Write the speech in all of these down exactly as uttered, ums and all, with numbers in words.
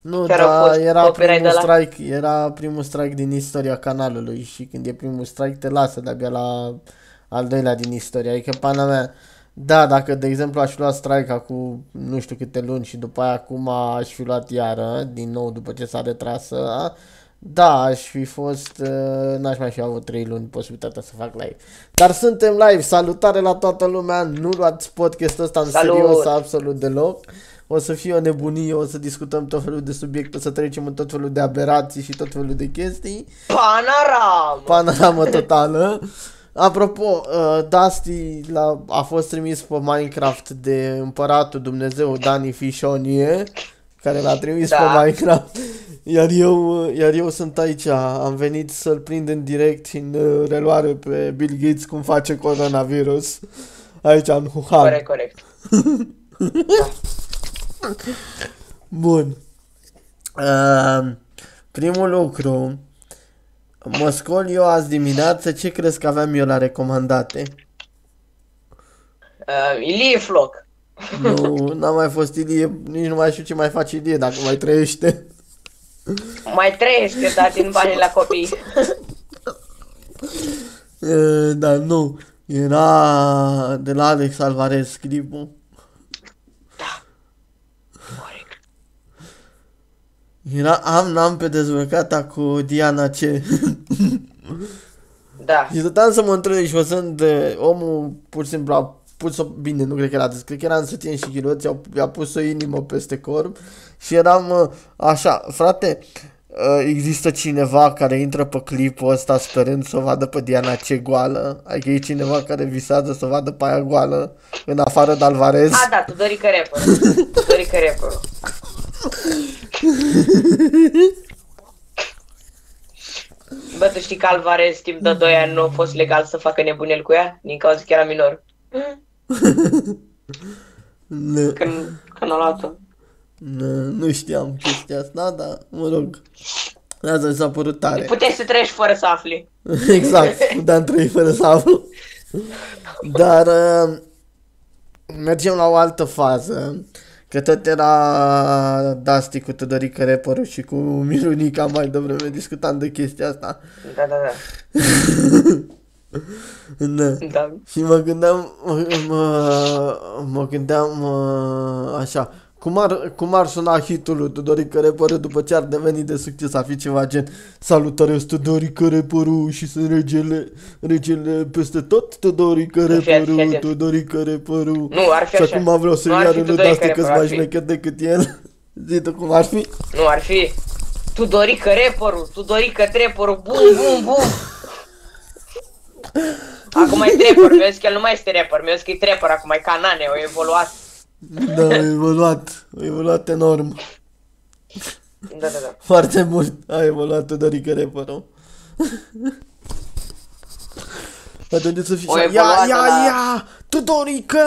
Nu, chiar dar era primul strike, la... era primul strike din istoria canalului și când e primul strike te lasă de-abia la al doilea din istoria, adică pana mea. Da, dacă de exemplu aș lua strike acum nu știu câte luni și după aia acum aș fi luat iară, din nou după ce s-a retras, da, aș fi fost, n-aș mai fi avut trei luni posibilitatea să fac live. Dar suntem live, salutare la toată lumea, nu luați podcastul ăsta în Salut. serios absolut deloc. O să fie o nebunie, o să discutăm tot felul de subiecte, o să trecem în tot felul de aberații și tot felul de chestii. Panoramă! Panoramă totală. Apropo, Dusty a fost trimis pe Minecraft de împăratul Dumnezeu Dani Fișonie, care l-a trimis da. pe Minecraft. Iar eu, iar eu sunt aici, am venit să-l prind în direct și în reluare pe Bill Gates cum face coronavirus. Aici în Wuhan. Corect, corect. Da. Bun. Uh, primul lucru, mă scol eu azi dimineață, ce crezi că aveam eu la recomandate? Uh, Ilie Floc. Nu, n-a mai fost Ilie, nici nu mai știu ce mai face Ilie dacă mai trăiește. Mai trăiește, dar din banii la copii. Uh, dar nu, era de la Alex Alvarez clipul. Era am n-am pe dezbrăcata cu Diana C. Da. Și stăteam să mă întreb și văzând omul pur și simplu a pus-o, bine, nu cred că era des, cred că era în sutien și chiloți, i-a, i-a pus o inimă peste corp și eram așa, frate, există cineva care intră pe clipul ăsta sperând să o vadă pe Diana C goală, adică e cineva care visează să o vadă pe aia goală, în afară de Alvarez. A, da, Tudorica Rapper, Tudorica Rapper. Bă, tu știi că Alvarez timp de doi ani nu a fost legal să facă nebunel cu ea? Din cauza că era minor. Când, când a luat-o nu, nu știam chestia asta, dar mă rog, asta mi s-a părut tare. Puteai să treci fără să afli. Exact, puteam trăi fără să aflu. Dar uh, mergem la o altă fază. Că tot era Dusty cu Tudorica Rapper și cu Mirunica mai devreme, discutam de chestia asta. Da, da, da. Da. Da. Și mă gândeam, mă, mă gândeam așa, cum ar, cum ar suna hitul lui Tudorica Rapper după ce ar deveni de succes, ar fi ceva gen salutare, eu sunt Tudorica Rapper-ul și sunt regele, regele peste tot, Tudorica Rapper-ul, Tudorica Rapper-ul. Nu, ar fi și așa. Și acum vreau să-i iară lui Dusty că-s mai șmechet decât el. Zi tu cum ar fi? Nu, ar fi Tudorica Rapper-ul, Tudorica Trapper-ul, bum, bum, bum. Acum e Trapper, mi-a că el nu mai este Rapper, mi-a că e Trapper, acum e Canane, o evoluat. Da, a evoluat, a evoluat enorm. Da, da, da. Foarte mult a evoluat Tudorica Rapper-ul. Atunci să fii ia, ia, la... ia, Tudorica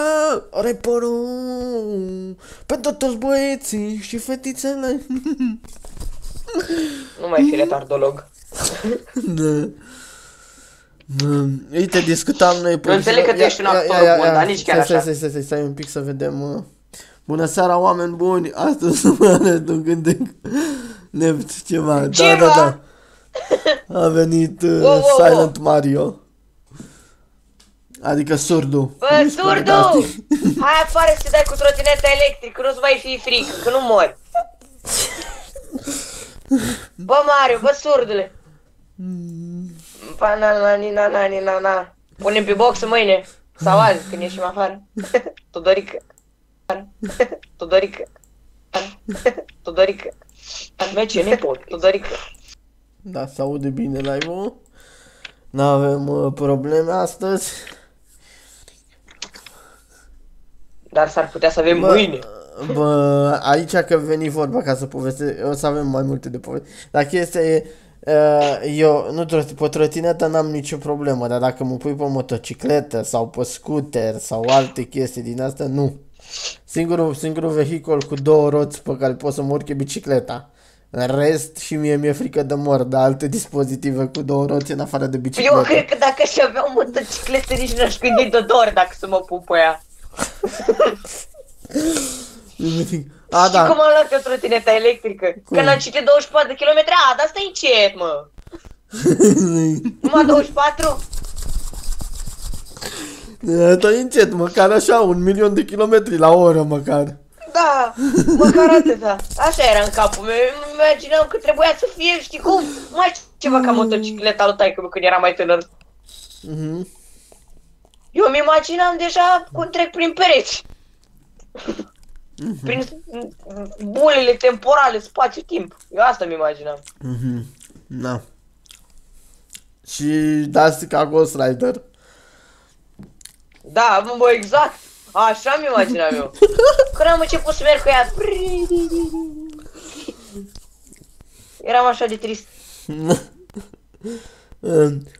Rapper-ul pentru toți băieții și fetițele. Nu mai fi retardolog. Da. Uite, discutam noi... Nu înțeleg că tu ești un actor bun, dar nici chiar așa. Stai, stai, stai, stai un pic să vedem. Bună seara, oameni buni! Astăzi mă arăt un gândec nept ceva. Da, da, da. A venit Silent Mario. Adică surdu. Bă, surdu! Hai afară să dai cu trotineta electrică, nu-ți mai fii frică, că nu mori. Bă, Mario, bă, surdule! Pana na na na na na. Punem pe box mâine sau azi când ieșim afară. Tudorica. Tudorica. Tudorica. Meci nepot, Tudorica. Da, se aude bine live-ul. N-avem uh, probleme astăzi. Dar s-ar putea să avem bă, mâine. Bă, aici că veni vorba ca să poveste, o să avem mai multe de poveste. Dacă este eu, nu, pe trotineta n-am nicio problemă, dar dacă mă pui pe motocicletă sau pe scooter sau alte chestii din astea, nu. Singurul, singurul vehicul cu două roți pe care pot să mă urc e bicicleta. În rest și mie mi-e frică de mor, dar alte dispozitive cu două roți în afară de bicicletă. Eu cred că dacă și aveam motocicletă nici n-aș gândi de două ori dacă să mă pun pe ea. A, și da. Cum am luat pe trotineta electrică? Cum? Că n-am citit douăzeci și patru de kilometri, a, dar stai încet, mă! Numai douăzeci și patru? Stai încet, măcar așa, un milion de kilometri la oră, măcar. Da, măcar atâta. Așa era în capul meu, îmi imaginam că trebuia să fie, știi cum? Mai ceva ca motocicleta lui taică-meu când era mai tânăr. Mm-hmm. Eu îmi imaginam deja cum trec prin pereți. Mm-hmm. Prin bulele temporale, spațiu-timp. Eu asta îmi imaginam. Mm-hmm. Da. Și dați ca Ghost Rider. Da, bă, bă, exact. Așa mi imaginam eu. Când am început să merg cu ea. Eram așa de trist.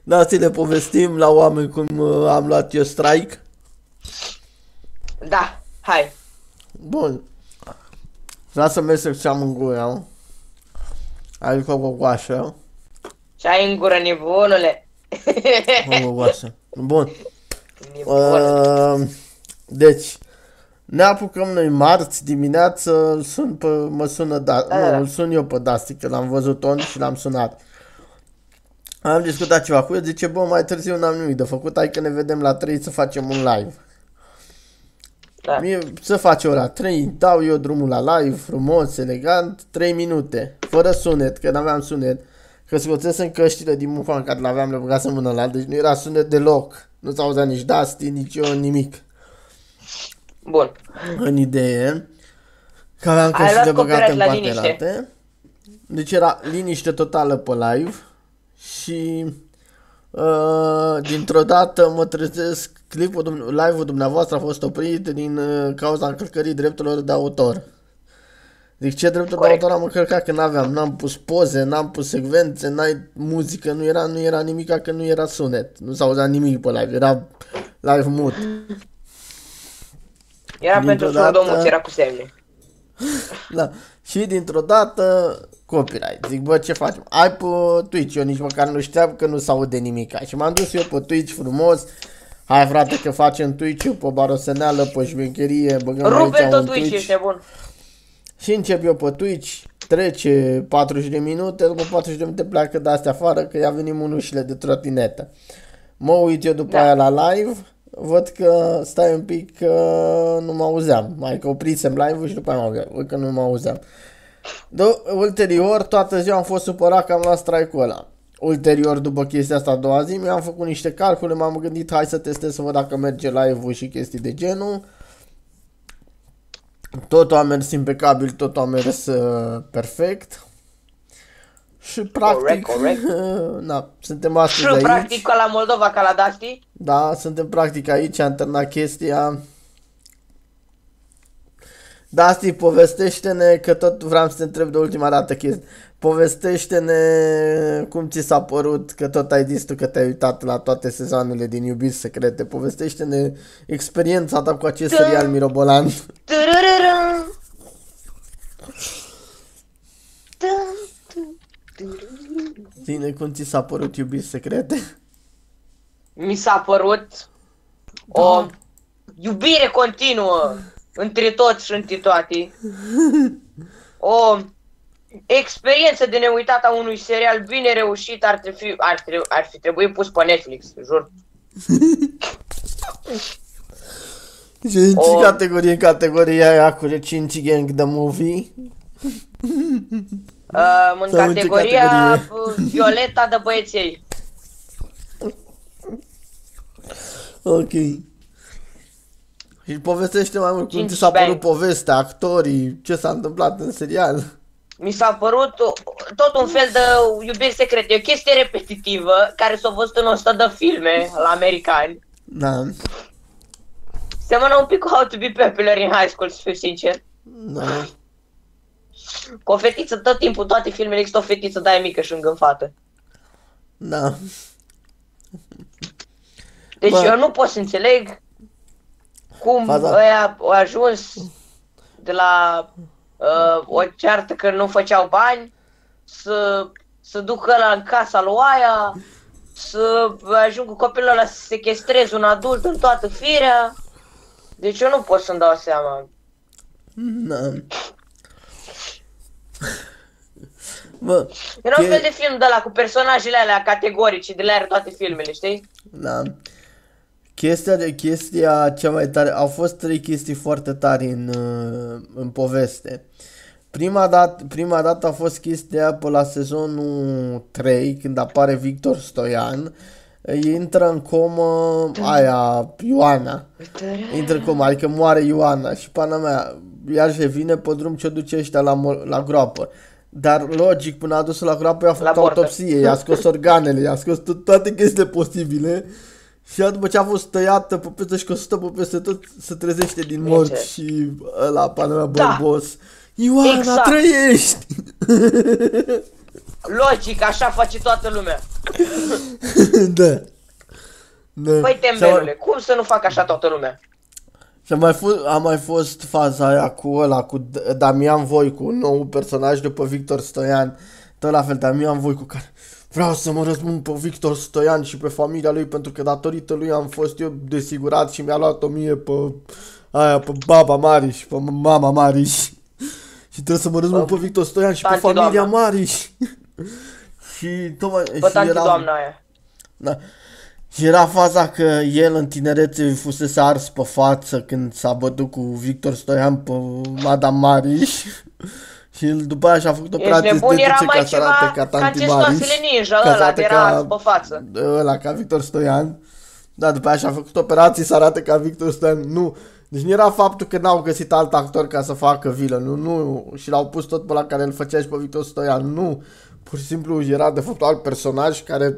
Da, ți le povestim la oameni cum am luat eu strike. Da, hai. Bun. Lasă mese ce am în gură, mă. Ai o gogoașă. Ce ai în gură, nebunule? O gogoașă. Bun. Uh, deci, ne apucăm noi marți dimineață, sun pe, mă sună, da, da, nu, da. Îl sun eu pe Dusty, că l-am văzut on și l-am sunat. Am discutat ceva cu el, zice, bă, mai târziu n-am nimic de făcut, hai că ne vedem la trei să facem un live. Da. Mie să face ora trei, dau eu drumul la live, frumos, elegant, trei minute, fără sunet, că n-aveam sunet, că scoțesem căștile din mufan, că l-aveam, le băgasem mâna la, deci nu era sunet deloc. Nu s-a auzit nici Dusty, nici eu, nimic. Bun. În idee, că aveam căștile de băgate în paterate. Deci era liniște totală pe live. Și uh, dintr-o dată mă trezesc, clipul, live-ul dumneavoastră a fost oprit din uh, cauza încălcării drepturilor de autor. Deci ce drepturi de autor am încălcat? Că n-aveam, n-am pus poze, n-am pus secvențe, n-ai muzică, nu era, nu era nimica, că nu era sunet. Nu s-a auzit nimic pe live, era live mut. Era pentru surdomuți, era cu semne. Da, și dintr-o dată copyright. Zic, bă, ce facem? Ai pe Twitch, eu nici măcar nu știam că nu s-aude nimica. Și m-am dus eu pe Twitch frumos. Hai, frate, că facem Twitch-ul pe baroseneală, pe șmecherie, băgăm aici un Twitch. Rupe tot Twitch, este bun. Și încep eu pe Twitch, trece patruzeci de minute, după patruzeci de minute pleacă de astea afară, că i-a venit mânușile de trotinetă. Mă uit eu după da. aia la live, văd că stai un pic că nu mă auzeam, mai că oprisem live-ul și după aia mă auzeam, că nu mă auzeam. De ulterior, toată ziua am fost supărat că am luat strike-ul ăla. Ulterior, după chestia asta a doua zi, mi-am făcut niște calcule, m-am gândit, hai să testez să văd dacă merge live-ul și chestii de genul. Totul a mers impecabil, totul a mers uh, perfect. Și practic, correct, correct. Uh, na, suntem astăzi aici. Și practic ca la Moldova, ca la Dusty. Da, suntem practic aici, am terminat chestia. Dusty, povestește-ne, că tot vreau să te întreb de ultima dată chestia. Povestește-ne cum ți s-a părut, că tot ai zis tu că te-ai uitat la toate sezoanele din Iubiri Secrete. Povestește-ne experiența ta cu acest serial mirobolan. Ține, cum ți s-a părut Iubiri Secrete? Mi s-a părut o iubire continuă între toți și între toate. O experiență de neuitat a unui serial bine reușit, ar, trefi, ar, tre ar fi trebuit pus pe Netflix, jur. Și în ce categorie, în categorie aia cu cinci Gang The Movie? Uh, în categoria, categorie? Violeta de băieței. Ok. Și povestește mai mult cum ți s-a părut povestea, actorii, ce s-a întâmplat în serial. Mi s-a părut tot un fel de Iubiri Secrete, o chestie repetitivă care s-a văzut în o sută de filme la americani. Da. Seamănă un pic cu How to Be Popular in High School, să fiu sincer. Da. Cu o fetiță, tot timpul, toate filmele există o fetiță de-aia mică și îngânfată. Da. Deci Bă. eu nu pot să înțeleg cum Faza. ăia au ajuns de la uh, o ceartă că nu făceau bani, să, să ducă ăla în casa lui aia, să ajungă copilul ăla să sechestreze un adult în toată firea. Deci eu nu pot să-mi dau seama. No. Bă, era un fel de film de ăla cu personajele alea categorice, de la aer toate filmele, știi? Da. Chestia de chestia cea mai tare, au fost trei chestii foarte tari în, în poveste. Prima dată, prima dată a fost chestia pe la sezonul trei, când apare Victor Stoian. Intră în comă aia, Ioana. Intră în comă, adică moare Ioana și pana mea, iar se vine pe drum ce duce ăștia la, la groapă. Dar logic, până a dus-o la groapă, i-a făcut autopsie, i-a scos organele, i-a scos to toate chestiile posibile. Și după ce a fost tăiată pe peste și căsută pe peste tot, se trezește din morți și ăla, pana mea, bombos. Ioana, exact. Trăiești! Logic, așa face toată lumea. Da. Da. Păi tembelule, cum să nu fac așa toată lumea? Și a mai fost, a mai fost faza aia cu ăla, cu Damian Voicu, un nou personaj după Victor Stoian. Tot la fel, Damian Voicu, care vreau să mă răzbun pe Victor Stoian și pe familia lui, pentru că datorită lui am fost eu desigurat și mi-a luat-o mie pe aia, pe baba Mariș, pe mama Mariș. Și trebuie să mă răzbun pe Victor Stoian și pe familia Mariș. Și tocmai era, da. Și era faza că el în tinerețe fusese ars pe față când s-a bătut cu Victor Stoian pe Madame Mariș. Și el după aia și-a făcut operație estetice ca să arate ca tanti Mariș, ca să arate ca ăla, ca Victor Stoian. Da, după aia și-a făcut operații să arate ca Victor Stoian. Nu, deci nu era faptul că n-au găsit alt actor ca să facă villain, nu, nu, și l-au pus tot pe la care îl făcea și pe Victor Stoian, nu. Pur și simplu era de fapt alt personaj care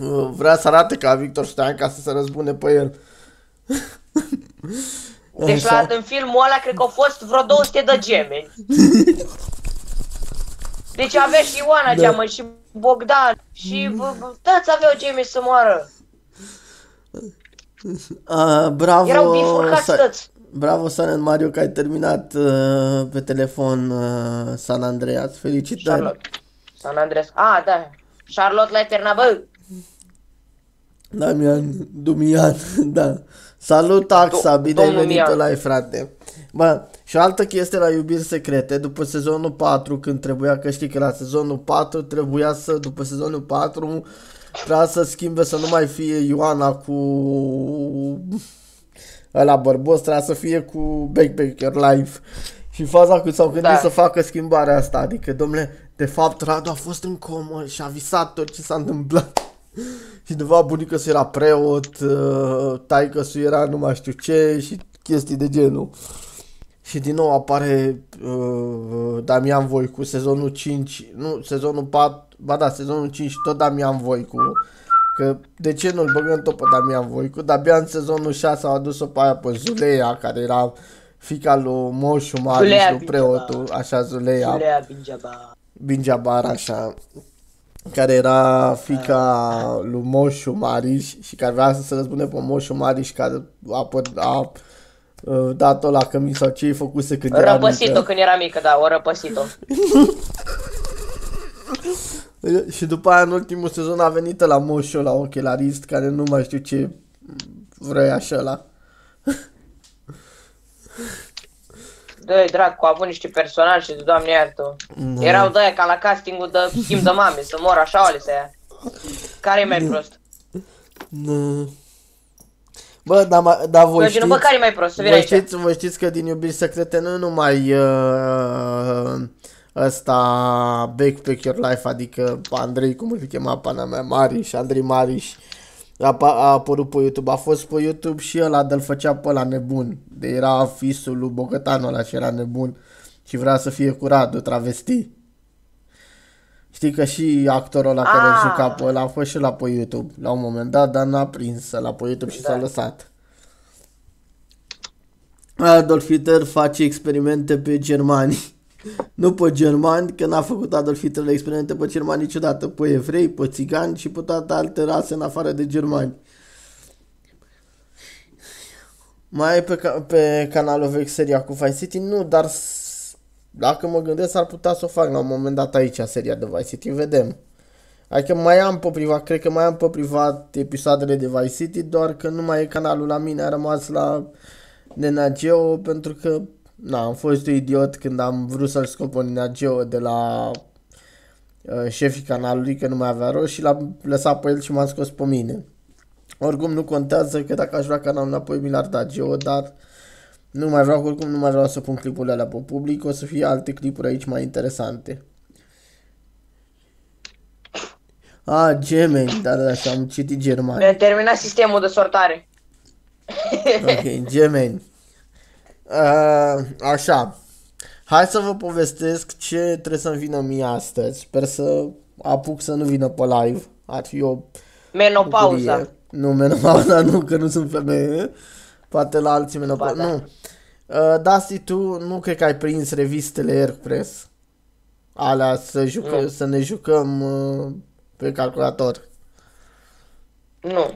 uh, vrea să arate ca Victor Stoian ca să se răzbune pe el. Deci la, în filmul ăla cred că au fost vreo două sute de gemeni. Deci avea și Ioana, da. Geamă și Bogdan și toți aveau gemeni să moară. Uh, bravo, erau bifurcați toți. Bravo, San Mario, că ai terminat uh, pe telefon uh, San Andreas. Felicitări. Charlotte. San Andreas. Ah, da. Charlotte la Eterna, bă. Damian, Dumian, da. Salut, Axa, bine ai venit la ei, frate. Bă, și o altă chestie la Iubiri Secrete, după sezonul patru, când trebuia, că știi că la sezonul patru trebuia să, după sezonul patru, trebuia să schimbe, să nu mai fie Ioana cu ăla bărbos, trebuia să fie cu Backpacker Life. Și faza cu s-au gândit, da, să facă schimbarea asta, adică, domnule, de fapt Radu a fost în comă și a visat tot ce s-a întâmplat. Și deva bunica-su era preot, taică-su era nu mai știu ce și chestii de genul. Și din nou apare uh, Damian Voicu, sezonul cinci, nu, sezonul patru, ba da, sezonul cinci, tot Damian Voicu. Că de ce nu-l băgăm tot pe Damian Voicu? Dar în sezonul șase au adus-o pe aia pe Zuleia, care era fica lui Moșu Mariș, lui preotul, așa, Zuleia. Zuleia Binjabar. Binjabar, așa. Care era fica lui Moșu Mariș și care vrea să se răzbune pe Moșu Mariș, care a, a, a dat-o la cămin sau ce-i făcuse când era mică. Răpăsit-o când era mică, da, o răpăsit-o. Și după aia în ultimul sezon a venit la Moșu, la ochelarist, care nu mai știu ce vrea așa la. Dă-i drag, cu avut niște personaje, doamne iartă. Da. Erau de aia ca la castingul de schimb de mame, să mor așa alese aia. Care-i mai prost? Da. Bă, dar da, voi știți, bă, care-i mai prost? Să vă, știți, vă știți că din Iubiri Secrete nu numai uh, ăsta Backpacker Life, adică Andrei, cum îl chema pana mea, Mariș, Andrei Mariș, A, a apărut pe YouTube, a fost pe YouTube și ăla de-l făcea pe ăla nebun, de era fisul lui Bogătanul ăla și era nebun și vrea să fie curat de travesti. Știi că și actorul ăla care îl juca pe ăla a fost și la pe YouTube la un moment dat, dar n-a prins la pe YouTube și s-a lăsat. Adolf Hitler face experimente pe germani. Nu pe germani, că n-a făcut Adolf Hitler experimente pe germani niciodată, pe evrei, pe țigani și pe toate alte rase în afară de germani. Mai e pe, pe canalul vechi seria cu Vice City? Nu, dar dacă mă gândesc ar putea să o fac la un moment dat aici, seria de Vice City, vedem. Adică mai am pe privat, cred că mai am pe privat episoadele de Vice City, doar că nu mai e canalul la mine, a rămas la Nena Geo pentru că na, am fost un idiot când am vrut să-l scop în Nea Geo de la uh, șefii canalului, că nu mai avea rost, și l-am lăsat pe el și m-am scos pe mine. Oricum nu contează, că dacă aș vrea canalul înapoi mi l-ar da Geo, dar nu mai vreau, oricum nu mai vreau să pun clipurile alea pe public, o să fie alte clipuri aici mai interesante. A, gemeni, da, da, și am citit germani. Mi-a terminat sistemul de sortare. Ok, gemeni. Uh, așa, hai să vă povestesc ce trebuie să-mi vină mie astăzi. Sper să apuc să nu vină pe live. Ar fi o menopauza. Bucurie. Nu, menopauza nu, că nu sunt femeie. Poate la alții menopauza. Da. Nu. Uh, Dusty, tu nu cred că ai prins revistele Airpress. Alea să, jucă, mm. să ne jucăm uh, pe calculator. Nu.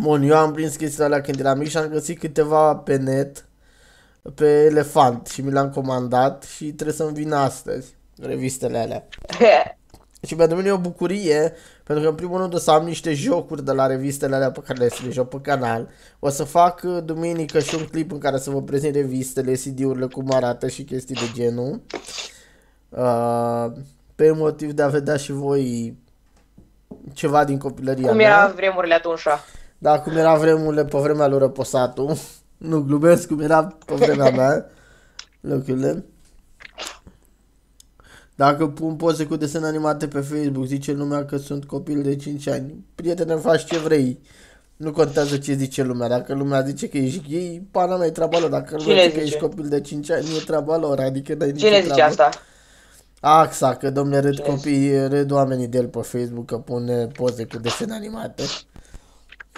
Bun, eu am prins chestiile alea când eram mic și am găsit câteva pe net, pe Elefant, și mi le-am comandat și trebuie să-mi vină astăzi revistele alea. Și pentru mine e o bucurie, pentru că în primul rând o să am niște jocuri de la revistele alea pe care le să le joc pe canal. O să fac duminică și un clip în care să vă prezint revistele, C D-urile, cum arată și chestii de genul. Uh, pe motiv de a vedea și voi ceva din copilăria mea. Cum era vremurile atunci? Da, cum era vremurile pe vremea lui Răposatul. Nu glumesc, cum era pe vremea mea lucrurile. Dacă pun poze cu desene animate pe Facebook, zice lumea că sunt copil de cinci ani. Prietene, faci ce vrei. Nu contează ce zice lumea. Dacă lumea zice că ești gay, pana mea, e treaba lor. Dacă lumea zice, zice că ești copil de cinci ani, nu e treaba lor. Adică n-ai nicio treabă. Cine zice asta? Axa, că domnule, râd copiii, râd oamenii de el pe Facebook că pune poze cu desene animate.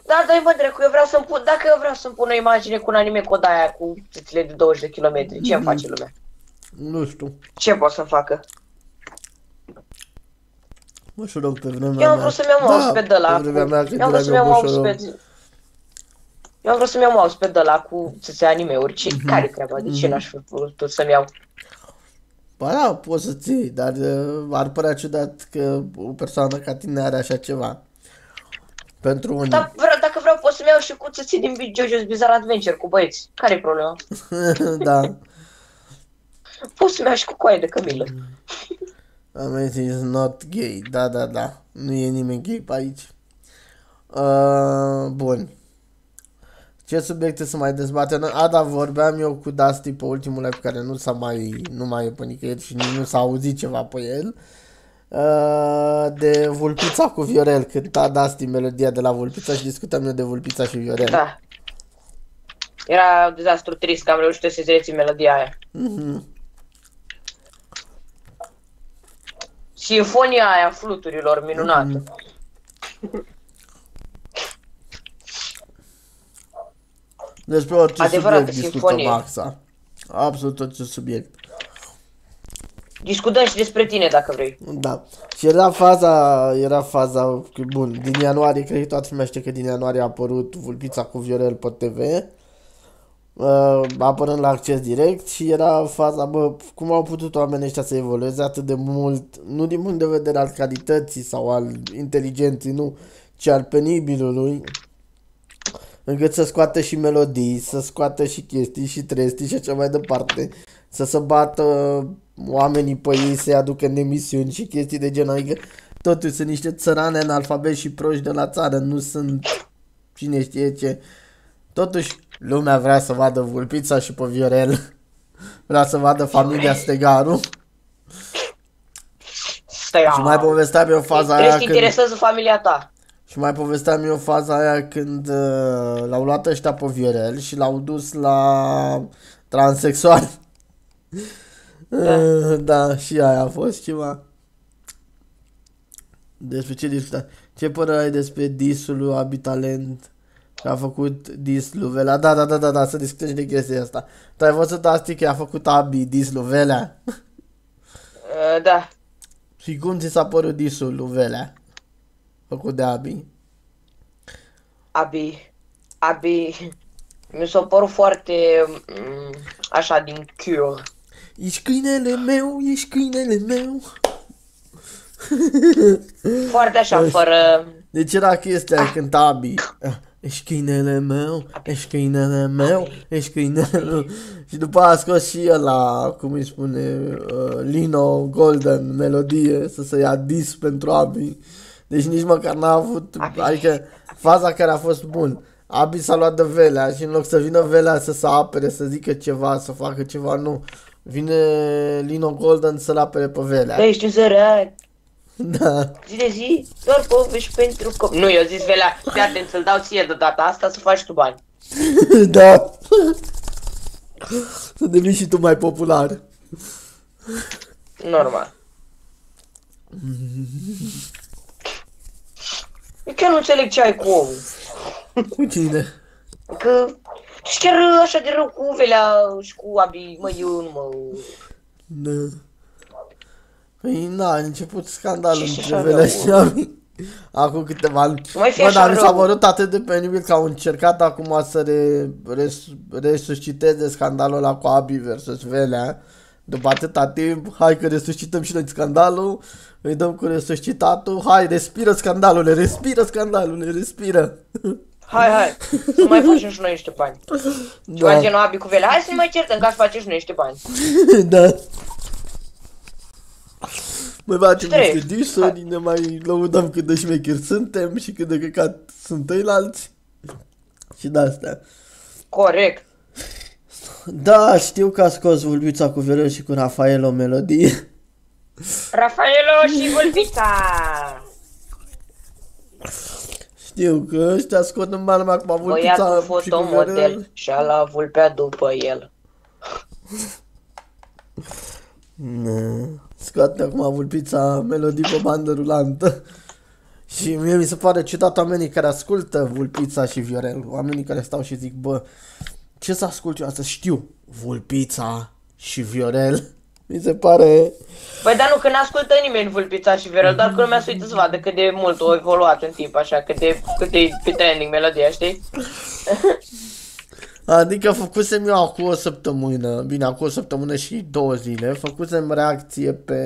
Da, dai mă dracu, eu vreau să-mi pun, dacă eu vreau să-mi pun o imagine cu un anime cod aia cu țâțile de douăzeci de kilometri, ce-mi mm. face lumea? Nu știu. Ce pot să-mi facă? Moșorog pe vremea mea. Eu am vrut să-mi iau mouse pe de-ala cu... Eu am vrut să-mi iau mouse pe... Eu am vrut să-mi iau mouse pe de-ala cu țâțe anime-uri, ce... Mm-hmm. Care-i treaba? De ce mm-hmm. n-aș vrut să-mi iau? Ba da, poți să-ți iei, dar ar părea ciudat că o persoană ca tine are așa ceva. Pentru unii. Da, vreau, dacă vreau pot să-mi iau și cu țății din JoJo's Bizarre Adventure cu băieți. Care-i problema? Da. Pot să-mi iau și cu coaie de cămilă. Amazing is not gay. Da, da, da. Nu e nimeni gay pe aici. Uh, bun. Ce subiecte să mai dezbatem? A, da, vorbeam eu cu Dusty pe ultimul live care nu s-a mai, nu mai e pe nicăieri și nu s-a auzit ceva pe el. De Vulpița cu Viorel, cânta Dusty melodia de la Vulpița și discutam eu de Vulpița și Viorel. Da. Era un dezastru trist că am reușit să-ți rețin melodia aia. Mm-hmm. Sinfonia aia fluturilor, minunată. Mm-hmm. Despre orice adevărată subiect discutăm, Maxa. Absolut orice subiect. Discutăm și despre tine dacă vrei. Da. Și era faza, era faza, bun, din ianuarie, cred că toată lumea știe că din ianuarie a apărut Vulpița cu Viorel pe T V, uh, apărând la Acces Direct, și era faza, bă, cum au putut oamenii ăștia să evolueze atât de mult, nu din punct de vedere al calității sau al inteligenței, nu, ci al penibilului, încât să scoată și melodii, să scoată și chestii și trestii și așa mai departe, să se bată oamenii pe ei, să-i aducă în emisiuni și chestii de genul, adică totuși sunt niște țărane analfabeti și proști de la țară, nu sunt cine știe ce. Totuși lumea vrea să vadă Vulpița și pe Viorel, vrea să vadă familia Stegaru. Stea. Și mai povesteam eu faza aia când... interesează familia ta. Și mai povesteam eu faza aia când uh, l-au luat ăștia pe Viorel și l-au dus la transexual. Da. Da, și aia a fost ceva. Despre ce discutat? Ce părere ai despre disul lui Abitalent că a făcut dis lui Velea? Da, da, da, da, da, să discutăm și de chestia asta. Tu ai văzut, Dusty, că a făcut Abi dis lui Velea? Da. Și cum ți s-a părut disul lui Velea făcut de Abi? Abi, Abi, mi s-a părut foarte așa din cure. Ești câinele meu, ești câinele meu. Foarte așa, fără... Deci era chestia, cânta Abi. Esquinele meu, esquinele meu, esquinele meu. Și după a scos și ăla, cum îi spune, uh, Lino Golden, melodie, să se ia dis pentru Abi. Deci nici măcar n-a avut, Abi. Adică faza care a fost bun. Abi s-a luat de Velea și în loc să vină Velea să se apere, să zică ceva, să facă ceva, nu. Vine Lino Golden să-l apere pe Velea. Băi, ești un sărac. Da. Zi de zi, doar povești pentru că... Nu, eu zis Velea, fii atent, să-l dau ție de data asta să faci tu bani. Da. Să devii și tu mai popular. Normal. Eu chiar nu înțeleg ce ai cu omul. Cu cine? Că... Și chiar așa de rău cu Velea și cu Abi, mă, eu nu mă... Da. Păi, na, a început scandalul între Velea și Abi acum câteva luni. Bă, dar mi s-a părut atât de penibil că au încercat acum să re, res, resusciteze scandalul ăla cu Abi versus Velea. După atâta timp, hai că resuscităm și noi scandalul, îi dăm cu resuscitatul, hai, respiră scandalul, respiră scandalul, respiră. Hai, hai, să mai facem și noi niște bani. Da. Ceva genul Abi cu Velea, hai să ne mai certăm ca să facem și noi niște bani. Da. Mai facem niște disuri, ne mai lăudăm cât de șmecheri suntem și cât de căcat sunt ăilalți. Și de-astea. Corect. Da, știu că a scos Vulbița cu Velea și cu Rafael o melodie. Rafaelo și Vulbița! Știu că ăștia scot în mare numai acum Vulbița cu fotomodel și ala vulpea după el. Nu. Scoate acum Vulpița melodii pe bandă rulantă. Și mie mi se pare ciudat oamenii care ascultă Vulpița și Viorel. Oamenii care stau și zic, bă, ce să ascult eu astăzi? Știu, Vulpița și Viorel. Mi se pare... Păi dar nu, că n-ascultă nimeni Vulpița și Viorel, doar că lumea se uită să vadă cât de mult o evoluat în timp, așa, cât de, cât de pe trending melodia, știi? Adică făcusem eu acum o săptămână, bine, acum o săptămână și două zile, făcusem reacție pe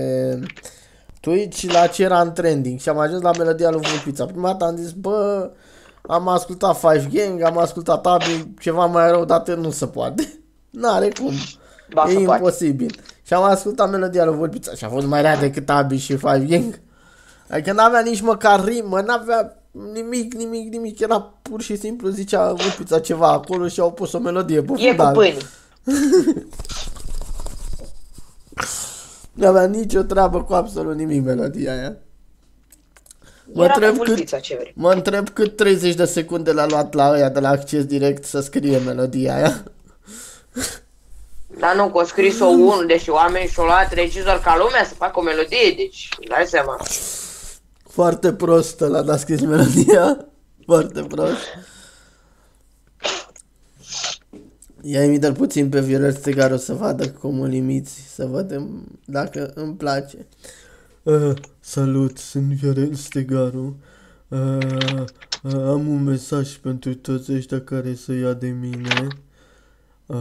Twitch la ce era în trending și am ajuns la melodia lui Vulpița. Prima dată am zis, bă, am ascultat Five Gang, am ascultat Abi, ceva mai rău, dar nu se poate. N-are cum, ba, e imposibil. Poate. Și am ascultat melodia lui Vulpița și a fost mai rea decât Abi și Five Gang. Adică n-avea nici măcar rimă, n-avea... Nimic, nimic, nimic, era pur și simplu zicea Vulpița ceva acolo și au pus o melodie pe fundal. E cu pâine. N-avea nicio treabă cu absolut nimic melodia aia. Mă întreb, Vulpița, cât, mă întreb cât treizeci de secunde l-a luat la ăia de la Acces Direct să scrie melodia aia. Dar nu, că o scris-o unul, deci oamenii și-o luat regizor ca lumea să facă o melodie, deci dai seama. Foarte prost ăla, n-a scris melodia, foarte prost. Ia-i mi-l puțin pe Viorel Strigaru să vadă cum îl imiți, să vedem dacă îmi place. Uh, salut, sunt Viorel Strigaru. Uh, uh, am un mesaj pentru toți ăștia care se ia de mine. Uh,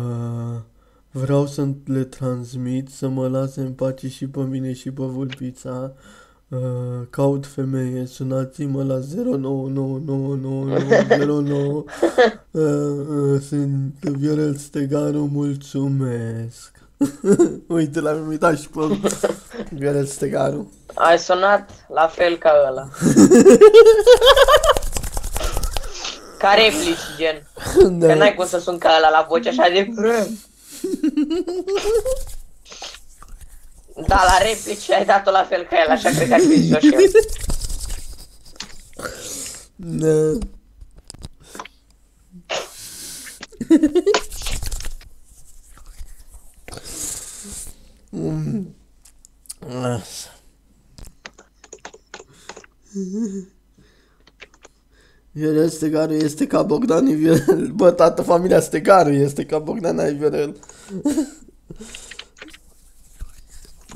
vreau să le transmit, să mă lase în pace și pe mine și pe Vulpița. Uh, caut femeie, sunați-mă la zero nouă nouă nouă nouă nouă nouă. uh, uh, Sunt Viorel Stegaru, mulțumesc. Uite, l-am uitat și pe Viorel Stegaru. Ai sunat la fel ca ăla. Ca replici, gen da. Că n-ai cum să sun ca ăla la voce așa de vrem. Da, la replici ai dat-o la fel ca el, așa cred că aș fi zis-o și eu. Da. Mm. Viorel Stegaru este ca Bogdan Viorel. Bă, toată familia Stegaru este ca Bogdan Viorel.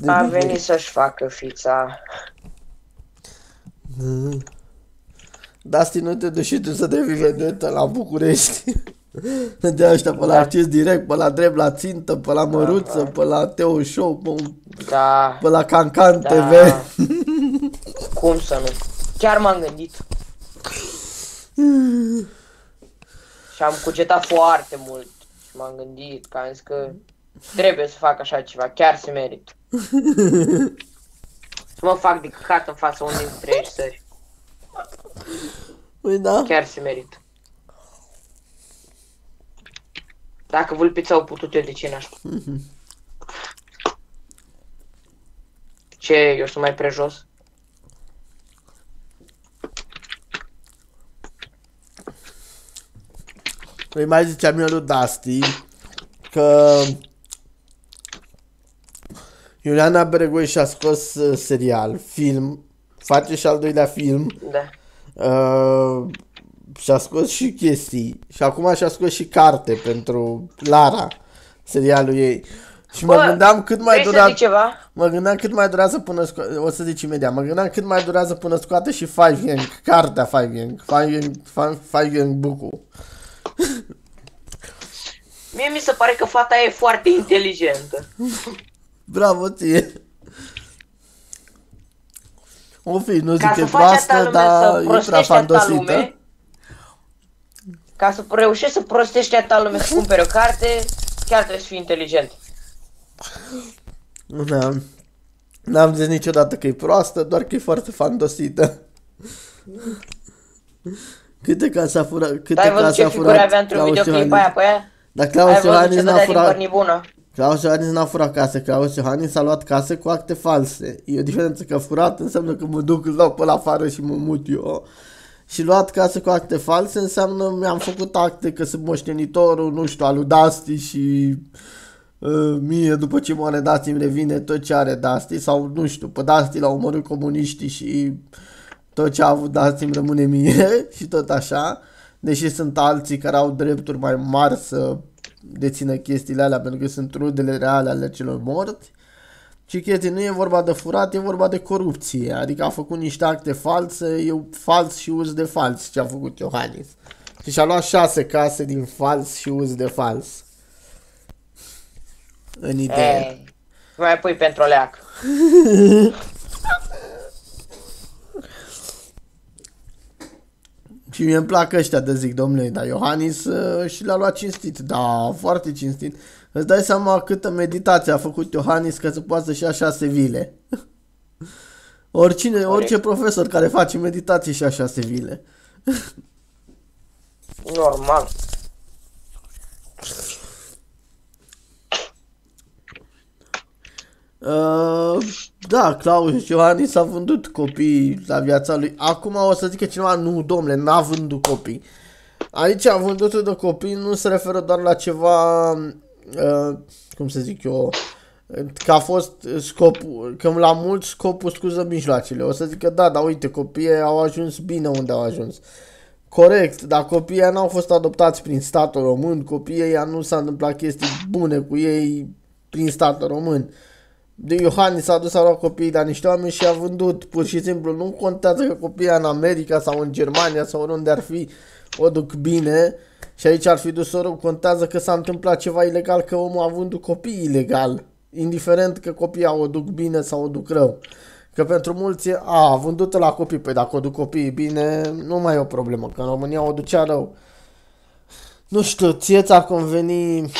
A venit să-și facă fița. Dusty, nu te duci și tu să devii vedetă la București. De ăștia pe la Acces Direct, pe la Drept la Țintă, pe la Măruță, pe la Teo Show, pe la Cancan T V. Cum să nu? Chiar m-am gândit. Și am cugetat foarte mult și m-am gândit că am zis că trebuie să fac așa ceva, chiar se merită. Să mă fac de căcat în fața unei întregi țări. Păi da. Chiar se merită. Dacă vulpiți au putut, eu de ce n-aș putea? Ce, eu sunt mai prejos? Păi mai ziceam eu lui Dusty că Iuliana Bergoi și-a scos uh, serial, film, face și al doilea film, da. uh, și-a scos și chestii și acum și-a scos și carte pentru Lara, serialul ei. Și mă Bă, gândeam cât mai durează, mă gândeam cât mai durează până scoate, o să zic imediat, mă gândeam cât mai durează până scoate și Five Yang, cartea Five Yang, Five Yang, Five Yang Book-ul. Mie mi se pare că fata e foarte inteligentă. Bravo ție. O fi, nu zic e proastă, dar e prea fandosită. Ca să reușești să prostești atâta lume să cumperi o carte, chiar trebuie să fii inteligent. Da. N-am zis niciodată că e proastă, doar că e foarte fandosită. Câte case a furat, câte case a furat. Dar ai văzut ce figuri avea într-un videoclip aia pe aia? Dar Claus Iohannis n-a furat. Claus Iohannis n-a furat case, Claus Iohannis a luat case cu acte false. E o diferență că furat înseamnă că mă duc, îl dau pe la afară și mă mut eu. Și luat case cu acte false înseamnă mi-am făcut acte că sunt moștenitorul, nu știu, al lui Dusty și uh, mie după ce moare Dusty îmi revine tot ce are Dusty sau nu știu, pe Dusty l-au omorât comuniștii și tot ce a avut Dusty îmi rămâne mie și tot așa. Deși sunt alții care au drepturi mai mari să dețină chestiile alea pentru că sunt rudele reale ale celor morți. Și chestii, nu e vorba de furat, e vorba de corupție. Adică a făcut niște acte false, eu fals și uz de fals ce a făcut Iohannis. Și și-a luat șase case din fals și uz de fals. În idee. Nu mai pui pentru leac. Și mie îmi plac ăștia de zic, domnule, dar Iohannis uh, și l-a luat cinstit, da, foarte cinstit. Îți dai seama câtă meditație a făcut Iohannis ca să poată să-și ia șase vile. Oricine, Corect. Orice profesor care face meditație și ia șase vile. Normal. Uh, da, Claus Iohannis a vândut copii la viața lui. Acum o să zică cineva, nu, domnule, n-a vândut copii. Aici a vândut de copii nu se referă doar la ceva, uh, cum să zic eu, că a fost scopul, că la mulți scopul scuză mijloacele. O să zică, da, dar uite, copiii au ajuns bine unde au ajuns. Corect, dar copiii n-au fost adoptați prin statul român, copiii nu s-a întâmplat chestii bune cu ei prin statul român. De Iohannis s-a dus, a luat copiii de niște oameni și a vândut, pur și simplu, nu contează că copiii în America sau în Germania sau oriunde ar fi, o duc bine și aici ar fi dus oricum, contează că s-a întâmplat ceva ilegal, că omul a vândut copii ilegal, indiferent că copiii o duc bine sau o duc rău, că pentru mulți e, a, vândut la copii, păi dacă o duc copiii bine, nu mai e o problemă, că în România o ducea rău. Nu știu, ție ți-ar conveni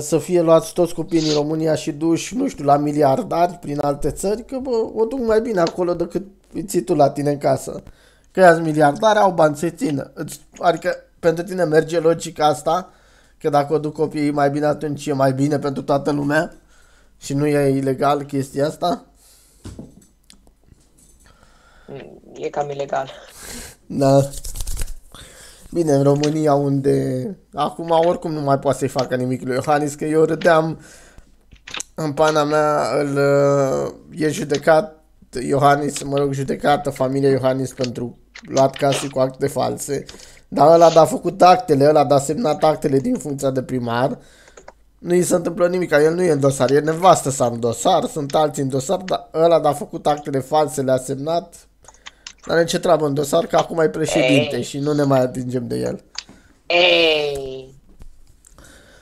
să fie luați toți copiii din România și duși, nu știu, la miliardari prin alte țări, că bă, o duc mai bine acolo decât îi ții tu la tine în casă. Că iați miliardari, au bani să-i țină. Adică pentru tine merge logica asta, că dacă o duc copiii mai bine, atunci e mai bine pentru toată lumea și nu e ilegal chestia asta? E cam ilegal. Da. Bine, în România unde acum oricum nu mai poate să-i facă nimic lui Iohannis, că eu râdeam în pana mea, îl, e judecat Iohannis, mă rog, judecată familia Iohannis pentru luat case cu acte false, dar ăla d-a făcut actele, ăla d-a semnat actele din funcția de primar, nu i se întâmplă nimic, el nu e în dosar, e nevastă sa în dosar, sunt alții în dosar, dar ăla d-a făcut actele false, le-a semnat. N-are ce treabă în dosar, că acum e președinte. Ei. Și nu ne mai atingem de el. Ei.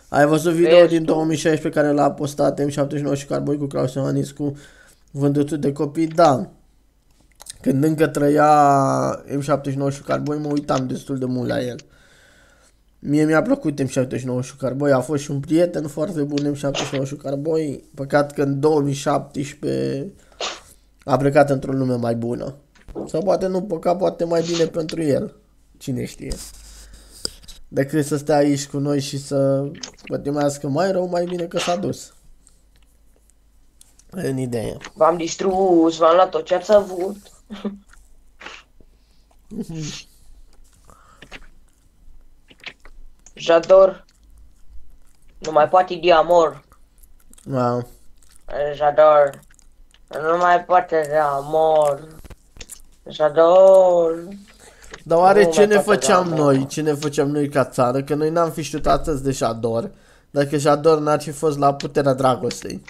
Ai văzut video Vezi din două mii șaisprezece pe care l-a postat M șaptezeci și nouă și Carboi cu Claus Iohannis cu vândutul de copii? Da. Când încă trăia M șaptezeci și nouă și Carboi, mă uitam destul de mult la el. Mie mi-a plăcut M șaptezeci și nouă Șucarboi, a fost și un prieten foarte bun M șaptezeci și nouă Șucarboi, păcat că în două mii șaptesprezece a plecat într-o lume mai bună. Sau poate nu păcat, poate mai bine pentru el, cine știe. Decât să stea aici cu noi și să pătimească mai rău, mai bine că s-a dus. În idee. V-am distrus, v-am luat tot ce ați avut. J'adore. Nu mai poate de amor. Wow. J'adore. Nu mai poate de amor. J'adore. Dar oare ce ne făceam noi? Ce ne făceam noi ca țară? Că noi n-am fi știut atât de J'adore. Dacă J'adore n-ar fi fost la puterea dragostei.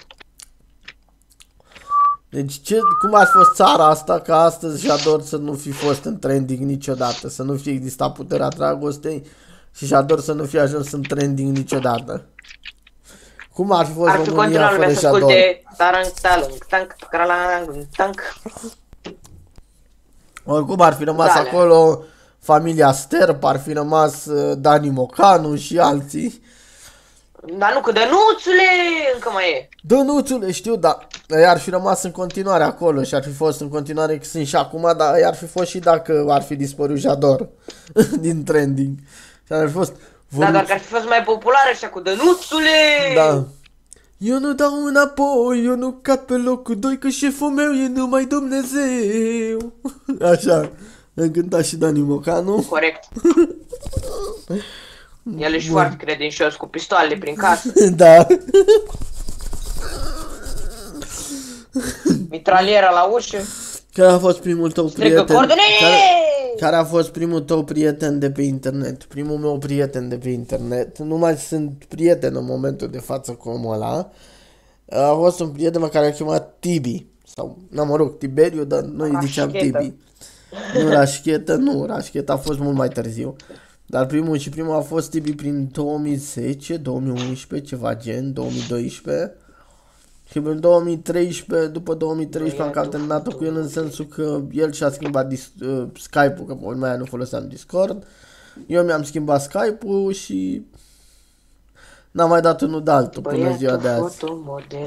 Deci ce, cum ar fi fost țara asta ca astăzi J'adore să nu fi fost în trending niciodată? Să nu fi existat puterea dragostei și J'adore să nu fi ajuns în trending niciodată. Cum ar fi fost ar fi România fără J'adore? Oricum ar fi rămas Dale. Acolo familia Sterp, ar fi rămas Dani Mocanu și alții. Dar nu, că Dănuțule încă mai e. Dănuțule, știu, dar i-ar fi rămas în continuare acolo și ar fi fost în continuare, că sunt și acum, dar i-ar fi fost și dacă ar fi dispărut J'adore din trending. Și ar fi fost... Da, dar că ar fi fost mai populară așa cu Dănuțule. Da. Eu nu dau înapoi, eu nu cad pe locul doi, că șeful meu e numai Dumnezeu. Așa, am cântat și Dani Mocanu. Corect. El ești foarte credincios cu pistoale prin casă. Da. Mitraliera la ușă. Care a fost primul tău prieten? Care, care a fost primul tău prieten de pe internet? Primul meu prieten de pe internet. Nu mai sunt prieten în momentul de față cu omul ăla. A fost un prieten pe care a chemat Tibi. Sau, n-am mă rog, Tiberiu, dar noi îi ziceam Tibi. Nu, Rașchetă, nu, Rașchetă a fost mult mai târziu. Dar primul și primul a fost Tibi prin două mii zece, două mii unsprezece, ceva gen, două mii doisprezece. Și în două mii treisprezece, după două mii treisprezece am cam terminat-o cu el, în sensul că el și-a schimbat uh, Skype-ul, că pe urmă aia nu foloseam Discord. Eu mi-am schimbat Skype-ul și n-am mai dat unul de altul până ziua de azi.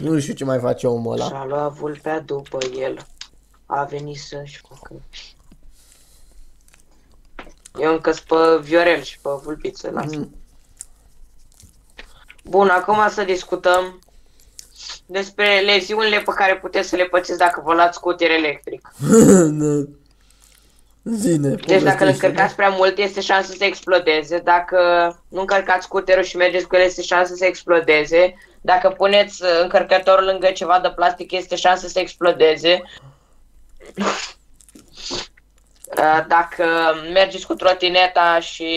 Nu știu ce mai face omul ăla. Și-a luat vulpea după el, a venit să-și facă... Eu încă-s pe Viorel și pe vulpiță la asta. Mm. Bun, acum să discutăm despre leziunile pe care puteți să le pățiți dacă vă luați scuter electric. Da. Zine, deci dacă îl încărcați prea mult, este șansa să explodeze. Dacă nu încărcați scuterul și mergeți cu el, este șansa să explodeze. Dacă puneți încărcătorul lângă ceva de plastic, este șansa să explodeze. Dacă mergeți cu trotineta și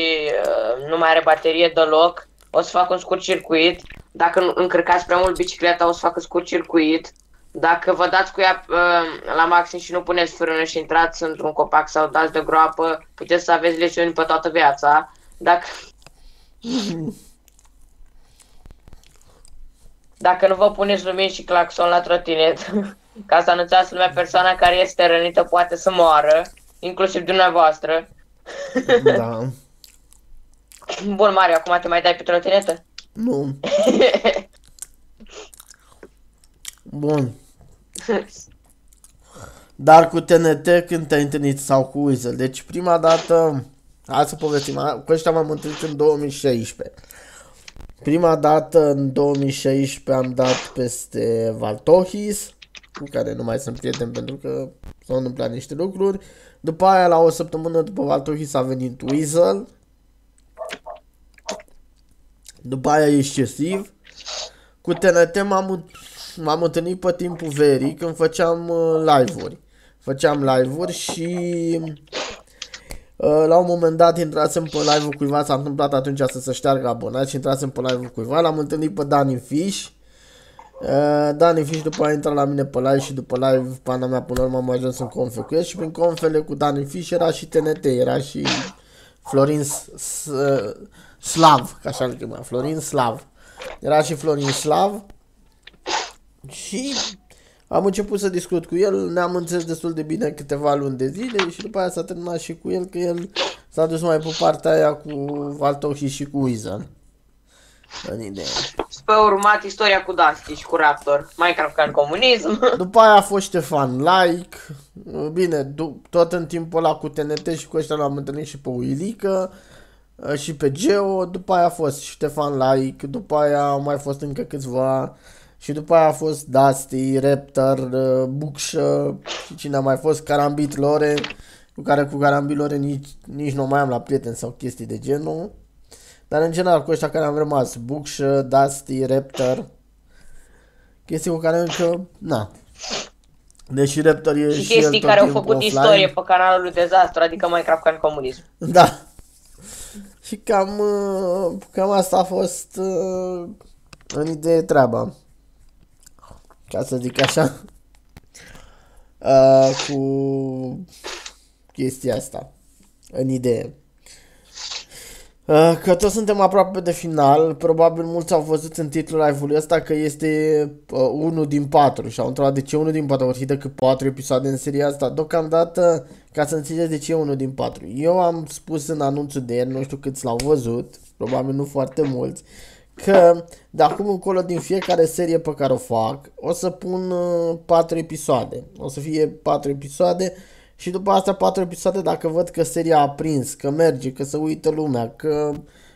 nu mai are baterie deloc, o să fac un scurt circuit. Dacă încărcați prea mult bicicleta, o să facă scurt circuit. Dacă vă dați cu ea la maxim și nu puneți frână și intrați într-un copac sau dați de groapă, puteți să aveți lesiuni pe toată viața. Dacă... Dacă nu vă puneți lumini și claxon la trotinetă, ca să anunțați lumea, persoana care este rănită poate să moară. Inclusiv dumneavoastră. Da. Bun, Mario, acum te mai dai pe trotinetă? Nu. Bun. Dar cu T N T când te-ai întâlnit sau cu Weasel? Deci prima dată, hai să povestim, cu ăștia m-am întâlnit în două mii șaisprezece. Prima dată în două mii șaisprezece am dat peste Valtohis, cu care nu mai sunt prieten pentru că s-au întâmplat niște lucruri. După aia, la o săptămână după Valtohis a venit Weasel. După aia excesiv. Cu T N T m-am întâlnit pe timpul verii când făceam live-uri. Făceam live-uri și la un moment dat intrasem pe live-ul cuiva, s-a întâmplat atunci să se șteargă abonați și intrasem pe live-ul cuiva, l-am întâlnit pe Dani Fish. Dani Fish după aia a intrat la mine pe live și după live, pana mea, până la urmă am ajuns în confe cu el și prin confele cu Dani Fish era și T N T, era și Florin Slav, ca așa îl chema, Florin Slav. Era și Florin Slav. Și Am început să discut cu el, ne-am înțeles destul de bine câteva luni de zile și după aia s-a terminat și cu el, că el s-a dus mai pe partea aia cu Valtohi și cu Weasel. În idee. Pe urmat istoria cu Dusty și cu Raptor, Minecraft ca în comunism. După aia a fost Ștefan Like, bine, tot în timpul ăla cu T N T și cu ăștia l-am întâlnit și pe Uilică și pe Geo, după aia a fost Ștefan Like, după aia au mai fost încă câțiva. Și după aia a fost Dusty, Raptor, Bucșă și cine a mai fost, Carambit Lore, cu care cu Carambit Lore nici, nici nu mai am la prieteni sau chestii de genul. Dar în general cu ăștia care am rămas, Bucșă, Dusty, Raptor, chestii cu care încă, na. Deși Raptor e și, și chestii care au făcut offline. Istorie pe canalul lui Dezastru, adică Minecraft ca în comunism. Da. Și cam, cam asta a fost în idee treaba. Ca să zic așa, uh, cu chestia asta, în idee. Uh, că toți suntem aproape de final, probabil mulți au văzut în titlul live-ului ăsta că este uh, unul din patru și au întrebat de ce unul din patru, ori decât patru episoade în seria asta. Deocamdată, ca să înțelegeți de ce unul din patru, eu am spus în anunțul de ieri, nu știu câți l-au văzut, probabil nu foarte mulți, că de acum încolo din fiecare serie pe care o fac o să pun uh, patru episoade. O să fie patru episoade și după astea patru episoade, dacă văd că seria a prins, că merge, că se uită lumea, că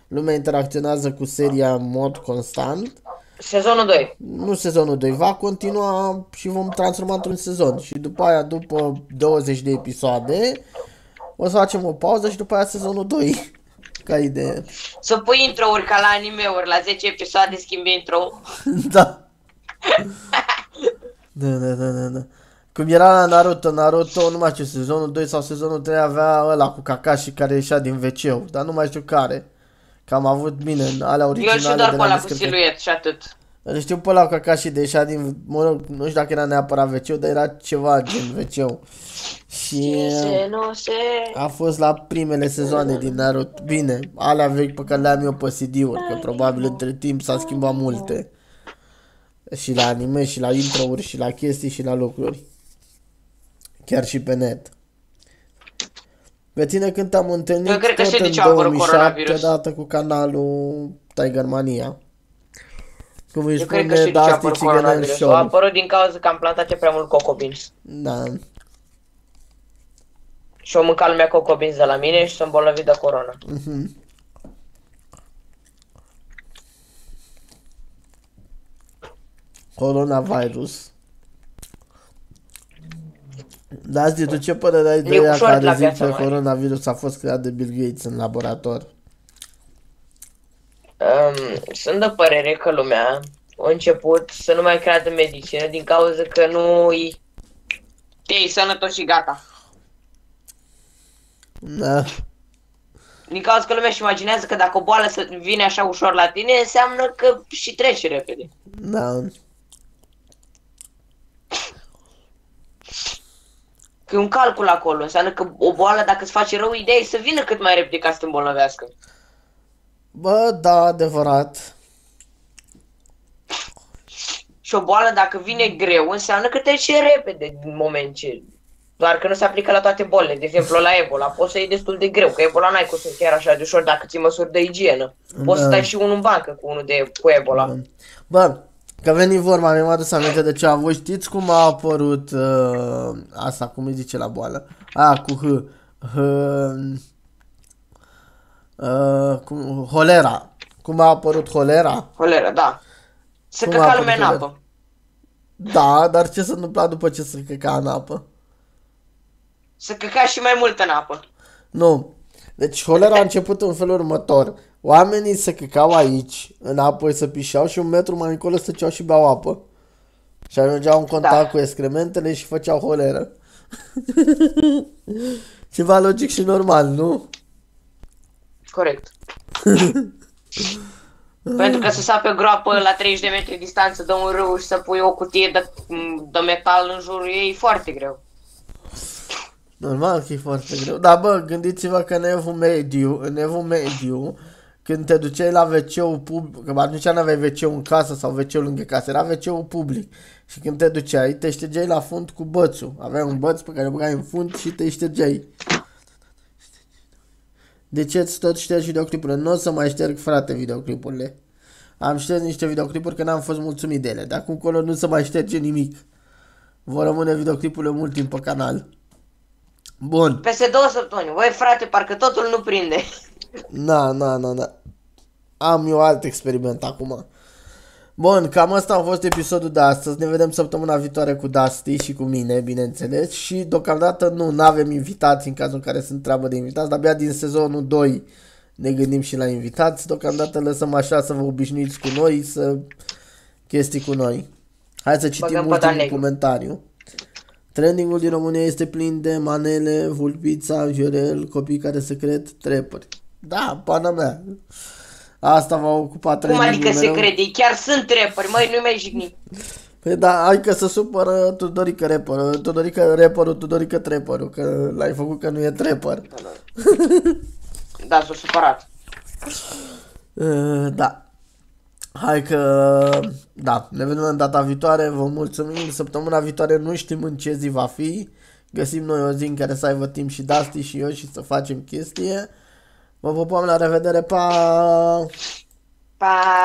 lumea interacționează cu seria în mod constant. Sezonul doi. Nu sezonul doi, va continua și vom transforma într-un sezon și după aia, după douăzeci de episoade, o să facem o pauză și după aia sezonul doi. Ca idee. Să pui intro-uri ca la anime-uri, la zece episoade schimbi intro-ul. Da. Da, da, da, da, da. Cum era la Naruto, Naruto, nu mai știu, sezonul doi sau sezonul trei avea ăla cu Kakashi care ieșea din ve ce-ul, dar nu mai știu care. Că am avut, bine, alea originale. Eu știu doar pe ăla cu siluet și atât. Eu știu pe ăla cu Kakashi de ieșea din, mă rog, nu știu dacă era neapărat ve ce-ul, dar era ceva din ve ce-ul. Și a fost la primele sezoane din Naruto, bine, alea vechi pe care le-am eu pe ce de-uri, că probabil între timp s-a schimbat multe. Și la anime, și la intro-uri, și la chestii, și la lucruri. Chiar și pe net. Pe tine când te-am întâlnit, eu cred că tot în două mii șapte, odată cu canalul Tiger Mania. Cum îi spune Dusty Chicken Show. A apărut din cauza că am plantat prea mult Coco Beans. Da. Și o mânca lumea Coco Beans de la mine și s-a îmbolnăvit de corona. Mm-hmm. Coronavirus. Dar azi, tu ce părere ai de ea care zic că coronavirus a fost creat de Bill Gates în laborator? Um, sunt de părere că lumea a început să nu mai creadă în medicină din cauza că nu-i... Ei, sănătos și gata. Da. Din cauza că lumea își imaginează că dacă o boală vine așa ușor la tine, înseamnă că și trece repede. Da. Că e un calcul acolo, înseamnă că o boală dacă îți face rău, ideea e să vină cât mai repede ca să te îmbolnăvească. Bă, da, adevărat. Și o boală dacă vine greu, înseamnă că trece repede din moment ce... Doar că nu se aplică la toate bolile, de exemplu la Ebola, poți să iei destul de greu, că Ebola n-ai cum să chiar așa de ușor dacă ții măsuri de igienă. Poți da. Să dai și unul în bancă cu unul de cu Ebola. Da. Bă, că veni vorba, mi-am adus aminte de ceva, voi știți cum a apărut uh, asta, cum îi zice la boală? A, cu H, H uh, cum, holera, cum a apărut holera? Holera, da. Se căca lumea în apă. Da, dar ce s-a întâmplat după ce se căca în apă? Să căca și mai mult în apă. Nu. Deci holera a început în felul următor. Oamenii se căcau aici, în apă, se pișeau și un metru mai încolo stăceau și beau apă. Și ajungeau în contact da. Cu excrementele și făceau holeră. Ceva logic și normal, nu? Corect. Pentru că să sapi o groapă la treizeci de metri distanță de un râu și să pui o cutie de, de metal în jurul ei e foarte greu. Normal că e foarte greu, dar bă, gândiți-vă că în evul mediu, în evul mediu, când te duceai la ve ce-ul public, că atunci nu aveai ve ce-ul în casă sau ve ce-ul lângă casă, era ve ce-ul public. Și când te duceai, te ștergeai la fund cu bățul. Aveai un băț pe care îl băgai în fund și te ștergeai. De ce îți tot ștergi videoclipurile? Nu o să mai șterg, frate, videoclipurile. Am șters niște videoclipuri că n-am fost mulțumit de ele. De acum colo nu se mai șterge nimic. Vor rămâne videoclipurile mult timp pe canal. Bun. Peste două săptămâni. Voi, frate, parcă totul nu prinde. Na, na, na, na. Am eu alt experiment acum. Bun, cam asta a fost episodul de astăzi. Ne vedem săptămâna viitoare cu Dusty și cu mine, bineînțeles. Și deocamdată nu, n-avem invitați în cazul în care sunt treabă de invitați. Dar abia din sezonul doi ne gândim și la invitați. Deocamdată lăsăm așa să vă obișnuiți cu noi, să chestii cu noi. Hai să citim ultimul comentariu. Trendingul din România este plin de manele, vulpița, jurel, copii care secret, trepări. Da, pana mea. Asta v-a ocupat trendingul. Cum adică secrete? Chiar sunt trepări, măi, nu-i mai jigni. Păi da, hai că se supără Tudorică rapperul, Tudorică rapperul, Tudorică trepărul, că l-ai făcut că nu e trepăr. Da, da. Da, s-a supărat. Da. Hai că... Da, ne vedem în data viitoare. Vă mulțumim. Săptămâna viitoare nu știm în ce zi va fi. Găsim noi o zi în care să aibă timp și Dusty și eu și să facem chestie. Vă pupăm, la revedere. Pa! Pa!